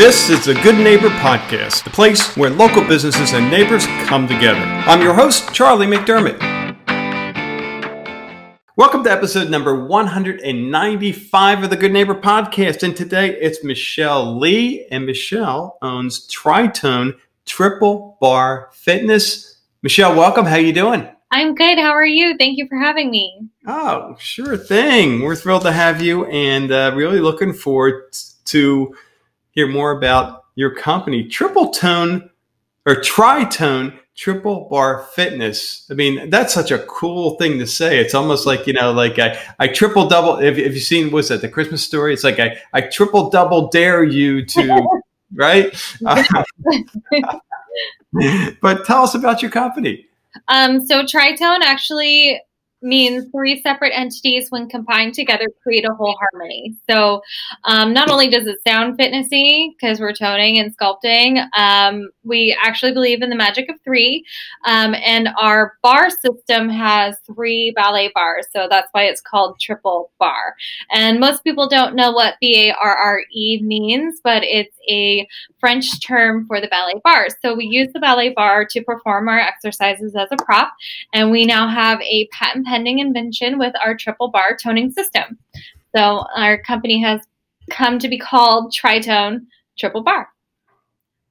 This is the Good Neighbor Podcast, the place where local businesses and neighbors come together. I'm your host, Charlie McDermott. Welcome to episode number 195 of the Good Neighbor Podcast, and today it's Michelle Lee, and Michelle owns Tritone Triple Barre Fitness. Michelle, welcome. How you doing? I'm good. How are you? Thank you for having me. Oh, sure thing. We're thrilled to have you, and really looking forward to hear more about your company, Tritone Triple Barre Fitness. I mean, that's such a cool thing to say. It's almost like, you know, like I triple double. If you've seen, what's that, The Christmas Story? It's like I triple double dare you to, right? But tell us about your company. So Tritone actually means three separate entities when combined together create a whole harmony. So not only does it sound fitnessy because we're toning and sculpting, we actually believe in the magic of three, and our bar system has three ballet bars, so that's why it's called Triple Barre. And most people don't know what barre means, but it's a French term for the ballet bars. So we use the ballet bar to perform our exercises as a prop, and we now have a patent pending invention with our Triple Barre toning system. So our company has come to be called Tritone Triple Barre.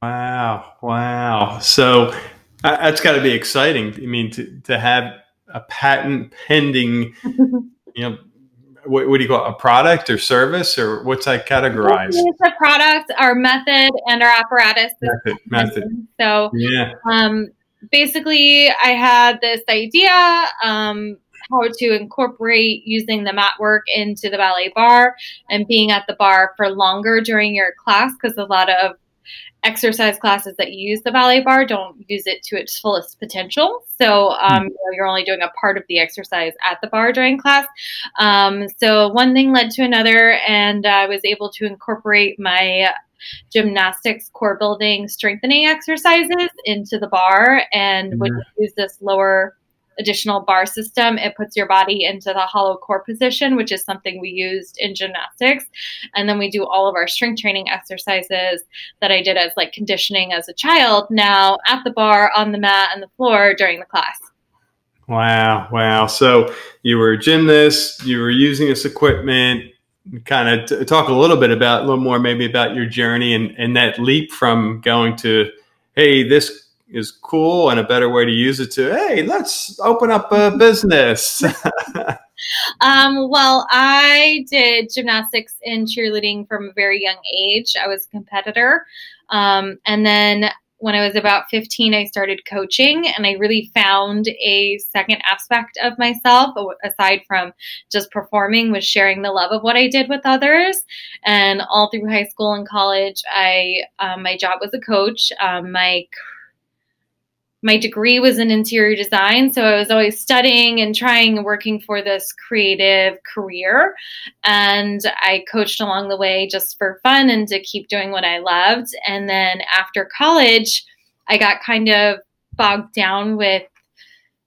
Wow. So that's got to be exciting. I mean, to have a patent pending, you know, what do you call it, a product or service, or what's that categorized? It's a product, our method, and our apparatus. Method. So yeah. Basically, I had this idea how to incorporate using the mat work into the ballet bar and being at the bar for longer during your class, because a lot of exercise classes that use the ballet bar don't use it to its fullest potential. So you're only doing a part of the exercise at the bar during class. So one thing led to another, and I was able to incorporate my gymnastics, core building, strengthening exercises into the bar. And when you use this lower additional bar system, it puts your body into the hollow core position, which is something we used in gymnastics. And then we do all of our strength training exercises that I did as like conditioning as a child, now at the bar, on the mat, and the floor during the class. Wow. So you were a gymnast, you were using this equipment. Kind of talk a little more about your journey and that leap from going to, hey, this is cool and a better way to use it, to, hey, let's open up a business. Well, I did gymnastics and cheerleading from a very young age. I was a competitor. And then when I was about 15, I started coaching, and I really found a second aspect of myself, aside from just performing, was sharing the love of what I did with others. And all through high school and college, my job was a coach. My degree was in interior design, so I was always studying and trying and working for this creative career. And I coached along the way just for fun and to keep doing what I loved. And then after college, I got kind of bogged down with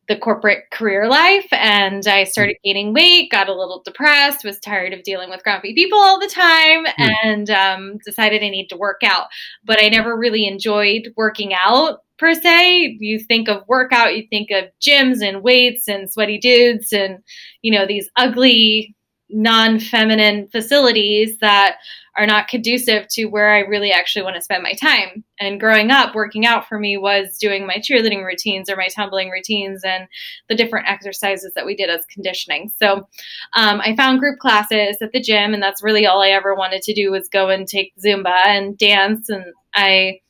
the corporate career life, and I started gaining weight, got a little depressed, was tired of dealing with grumpy people all the time, and decided I need to work out. But I never really enjoyed working out, per se. You think of workout, you think of gyms and weights and sweaty dudes and, you know, these ugly, non-feminine facilities that are not conducive to where I really actually want to spend my time. And growing up, working out for me was doing my cheerleading routines or my tumbling routines and the different exercises that we did as conditioning. So I found group classes at the gym, and that's really all I ever wanted to do was go and take Zumba and dance. And I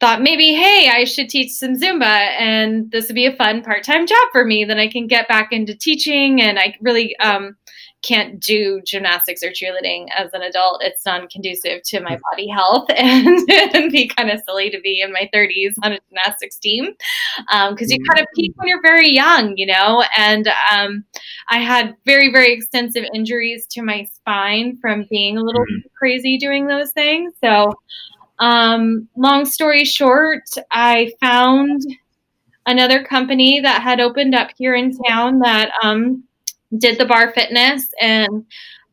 thought maybe, hey, I should teach some Zumba, and this would be a fun part-time job for me. Then I can get back into teaching, and I really can't do gymnastics or cheerleading as an adult. It's non-conducive to my body health, and it'd be kind of silly to be in my 30s on a gymnastics team, because you kind of peak when you're very young, you know. And I had very, very extensive injuries to my spine from being a little crazy doing those things. So long story short, I found another company that had opened up here in town that did the bar fitness, and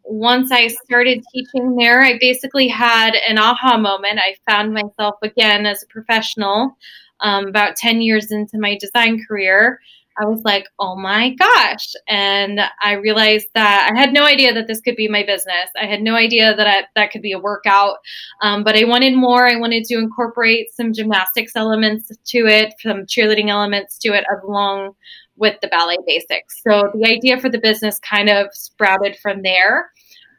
once I started teaching there, I basically had an aha moment. I found myself again as a professional about 10 years into my design career. I was like, oh my gosh. And I realized that I had no idea that this could be my business. I had no idea that that could be a workout. But I wanted more. I wanted to incorporate some gymnastics elements to it, some cheerleading elements to it, along with the ballet basics. So the idea for the business kind of sprouted from there.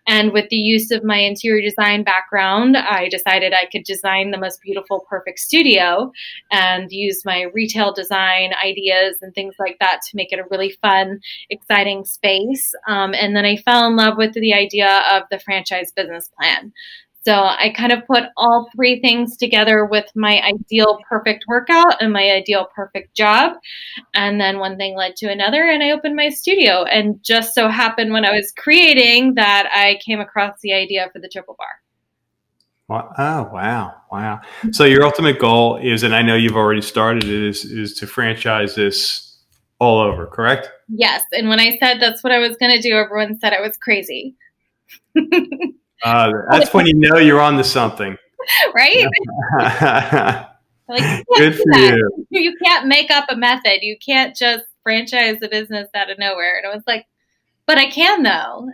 And with the use of my interior design background, I decided I could design the most beautiful, perfect studio and use my retail design ideas and things like that to make it a really fun, exciting space. And then I fell in love with the idea of the franchise business plan. So I kind of put all three things together with my ideal perfect workout and my ideal perfect job. And then one thing led to another, and I opened my studio. And just so happened when I was creating that I came across the idea for the Triple Barre. Oh, wow. Wow. So your ultimate goal is, and I know you've already started it, is to franchise this all over, correct? Yes. And when I said that's what I was going to do, everyone said I was crazy. That's when you know you're on to something. Right? Like, good for you. You can't make up a method. You can't just franchise the business out of nowhere. And I was like, but I can, though.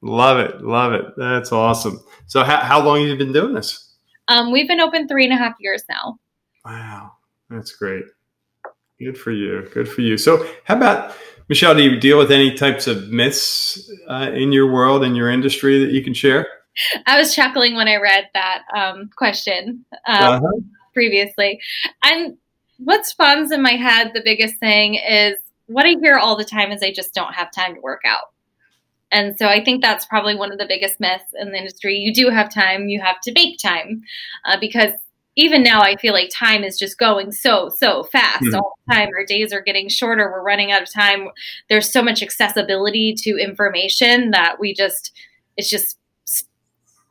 Love it. Love it. That's awesome. So how long have you been doing this? We've been open 3.5 years now. Wow. That's great. Good for you. Good for you. So how about, Michelle, do you deal with any types of myths in your world, in your industry that you can share? I was chuckling when I read that question previously. And what spawns in my head, the biggest thing is what I hear all the time is I just don't have time to work out. And so I think that's probably one of the biggest myths in the industry. You do have time. You have to make time because even now, I feel like time is just going so fast all the time. Our days are getting shorter. We're running out of time. There's so much accessibility to information that it's just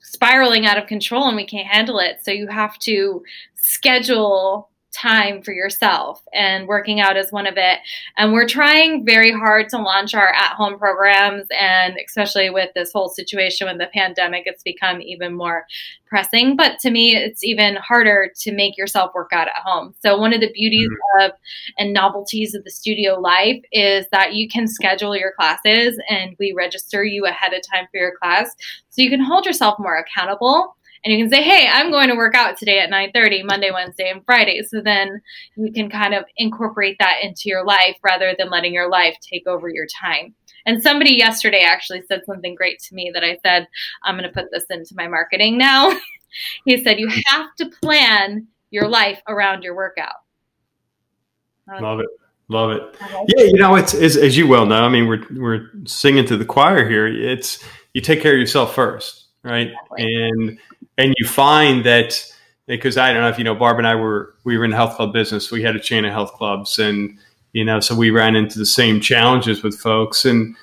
spiraling out of control and we can't handle it. So you have to schedule time for yourself, and working out is one of it. And we're trying very hard to launch our at-home programs, and especially with this whole situation with the pandemic, it's become even more pressing. But to me, it's even harder to make yourself work out at home. So one of the beauties of and novelties of the studio life is that you can schedule your classes, and we register you ahead of time for your class so you can hold yourself more accountable. And you can say, hey, I'm going to work out today at 9:30, Monday, Wednesday, and Friday. So then you can kind of incorporate that into your life rather than letting your life take over your time. And somebody yesterday actually said something great to me that I said, I'm going to put this into my marketing now. He said, you have to plan your life around your workout. Love it. Love it. Yeah, you know, it's as you well know, I mean, we're singing to the choir here. It's you take care of yourself first, right? Exactly. And you find that, because I don't know if you know, Barb and I we were in the health club business. We had a chain of health clubs, and you know, so we ran into the same challenges with folks. And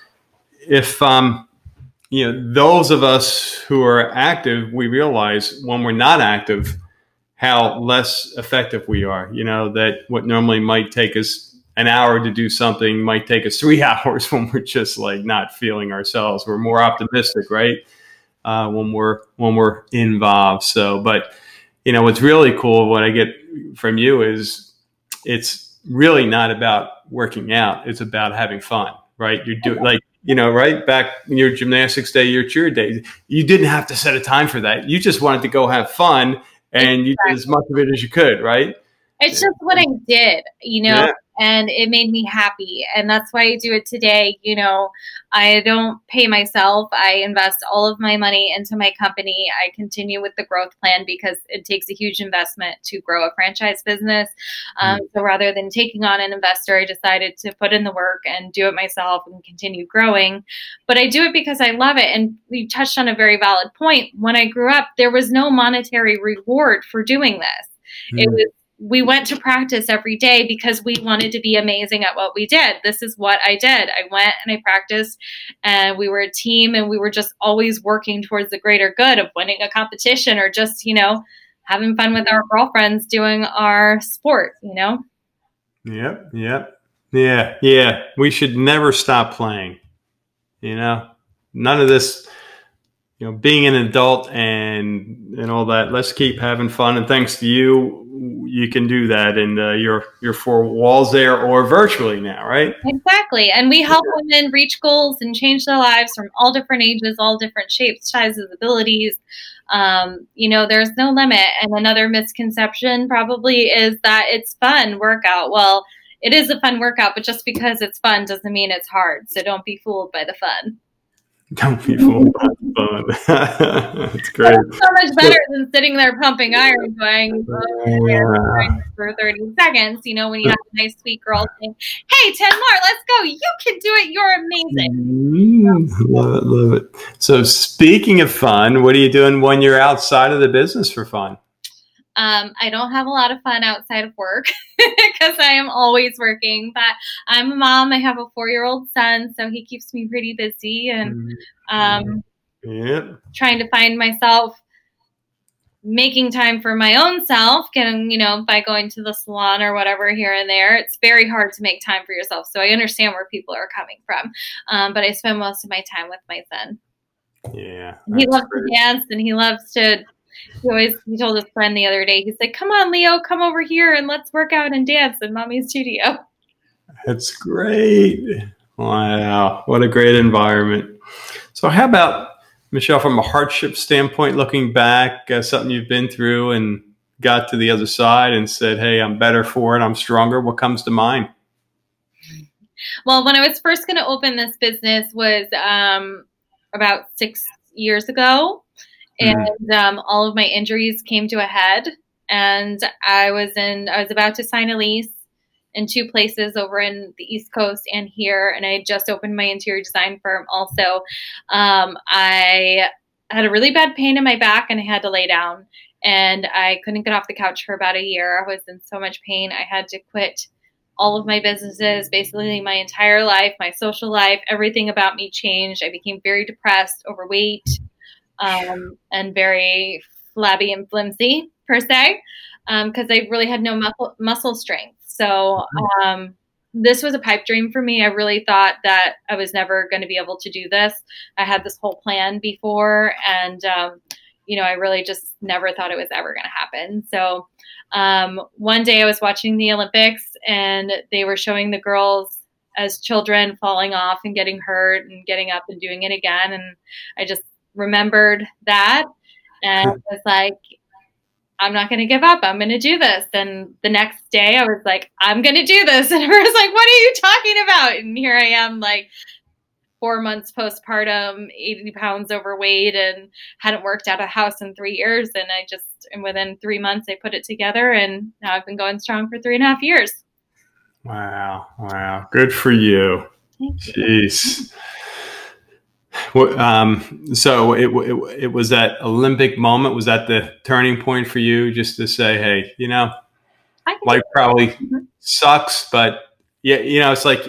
if you know, those of us who are active, we realize when we're not active how less effective we are. You know, that what normally might take us an hour to do something might take us 3 hours when we're just like not feeling ourselves. We're more optimistic, right? When we're involved. So, but you know, what's really cool, what I get from you is it's really not about working out. It's about having fun, right? You're doing like, you know, right back in your gymnastics day, your cheer day, you didn't have to set a time for that. You just wanted to go have fun, and you did as much of it as you could, right? It's just what I did, you know, and it made me happy. And that's why I do it today. You know, I don't pay myself. I invest all of my money into my company. I continue with the growth plan because it takes a huge investment to grow a franchise business. So rather than taking on an investor, I decided to put in the work and do it myself and continue growing. But I do it because I love it. And you touched on a very valid point. When I grew up, there was no monetary reward for doing this. It was, we went to practice every day because we wanted to be amazing at what we did. This is what I did. I went and I practiced, and we were a team, and we were just always working towards the greater good of winning a competition or just, you know, having fun with our girlfriends doing our sport, you know? Yep. Yeah. We should never stop playing. You know, none of this, you know, being an adult and all that. Let's keep having fun. And thanks to you, you can do that in your four walls there or virtually now, right? Exactly. And we help women reach goals and change their lives from all different ages, all different shapes, sizes, abilities. You know, there's no limit. And another misconception probably is that it's fun workout. Well, it is a fun workout, but just because it's fun doesn't mean it's hard. So don't be fooled by the fun. Don't be fooled by the fun. It's great. That's so much better than sitting there pumping iron going for 30 seconds. You know, when you have a nice sweet girl saying, hey, 10 more, let's go. You can do it. You're amazing. Love it. Love it. So speaking of fun, what are you doing when you're outside of the business for fun? I don't have a lot of fun outside of work because I am always working, but I'm a mom. I have a 4-year-old son, so he keeps me pretty busy and trying to find myself making time for my own self, getting, you know, by going to the salon or whatever here and there. It's very hard to make time for yourself. So I understand where people are coming from, but I spend most of my time with my son. Yeah, he loves to dance and he loves to... He told his friend the other day, he said, come on, Leo, come over here and let's work out and dance in mommy's studio. That's great. Wow. What a great environment. So how about, Michelle, from a hardship standpoint, looking back, something you've been through and got to the other side and said, hey, I'm better for it. I'm stronger. What comes to mind? Well, when I was first going to open this business was about 6 years ago. And all of my injuries came to a head, and I was about to sign a lease in 2 places over in the East Coast and here. And I had just opened my interior design firm also. I had a really bad pain in my back and I had to lay down and I couldn't get off the couch for about a year. I was in so much pain. I had to quit all of my businesses, basically my entire life, my social life, everything about me changed. I became very depressed, overweight, and very flabby and flimsy per se, because I really had no muscle strength. So this was a pipe dream for me. I really thought that I was never going to be able to do this. I had this whole plan before, and you know, I really just never thought it was ever going to happen. So one day I was watching the Olympics, and they were showing the girls as children falling off and getting hurt and getting up and doing it again, and I just remembered that and was like, I'm not going to give up. I'm going to do this. And the next day I was like, I'm going to do this. And everyone's like, what are you talking about? And here I am, like 4 months postpartum, 80 pounds overweight, and hadn't worked out of the house in 3 years. And within 3 months I put it together, and now I've been going strong for 3.5 years. Wow. Wow. Good for you. Thank you. Jeez. So it was that Olympic moment. Was that the turning point for you, just to say, hey, you know, life probably sucks, but yeah, you know, it's like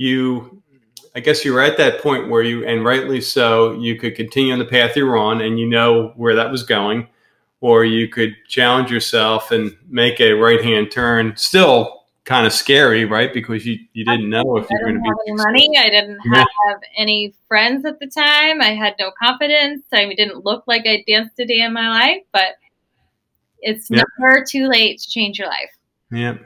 I guess you were at that point where you, and rightly so, you could continue on the path you're on and you know where that was going, or you could challenge yourself and make a right-hand turn. Still kind of scary, right? Because you didn't know if you were going to be money. I didn't have any friends at the time. I had no confidence. I didn't look like I danced a day in my life, but it's never too late to change your life. Yep.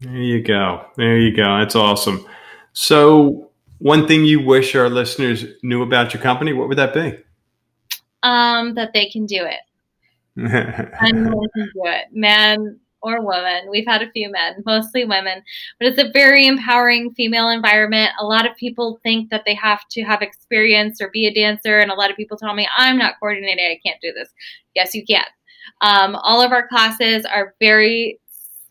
Yeah. There you go. There you go. That's awesome. So one thing you wish our listeners knew about your company, what would that be? That they can do it. And women can do it. Man, or woman. We've had a few men, mostly women, but it's a very empowering female environment. A lot of people think that they have to have experience or be a dancer. And a lot of people tell me, I'm not coordinated. I can't do this. Yes, you can. All of our classes are very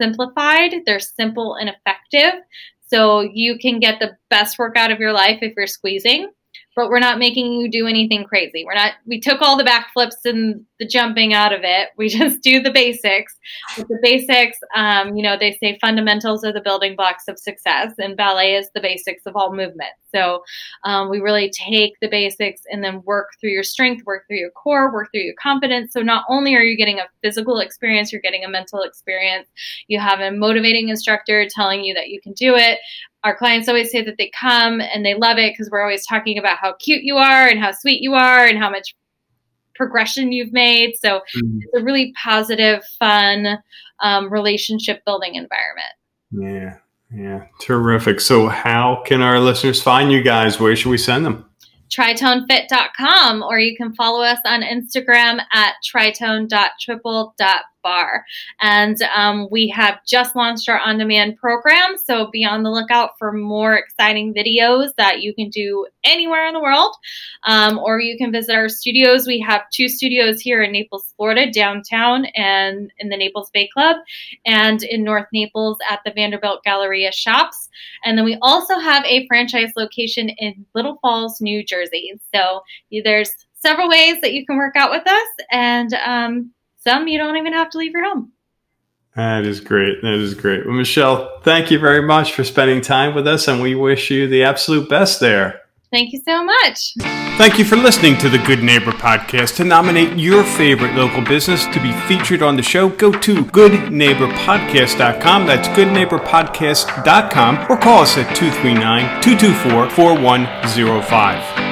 simplified. They're simple and effective. So you can get the best workout of your life if you're squeezing, but we're not making you do anything crazy. We took all the backflips and the jumping out of it. We just do the basics. But the basics, you know, they say fundamentals are the building blocks of success, and ballet is the basics of all movement. So we really take the basics and then work through your strength, work through your core, work through your confidence. So not only are you getting a physical experience, you're getting a mental experience. You have a motivating instructor telling you that you can do it. Our clients always say that they come and they love it because we're always talking about how cute you are and how sweet you are and how much progression you've made. So it's a really positive, fun, relationship building environment. Yeah. Yeah. Terrific. So how can our listeners find you guys? Where should we send them? Tritonefit.com, or you can follow us on Instagram at tritone.triple.barre. And we have just launched our on-demand program, so be on the lookout for more exciting videos that you can do anywhere in the world, or you can visit our studios. We have 2 studios here in Naples, Florida, downtown and in the Naples Bay Club, and in North Naples at the Vanderbilt Galleria shops. And then we also have a franchise location in Little Falls, New Jersey. So there's several ways that you can work out with us, and some you don't even have to leave your home. That is great. That is great. Well, Michelle, thank you very much for spending time with us, and we wish you the absolute best there. Thank you so much. Thank you for listening to the Good Neighbor Podcast. To nominate your favorite local business to be featured on the show, go to goodneighborpodcast.com. That's goodneighborpodcast.com, or call us at 239-224-4105.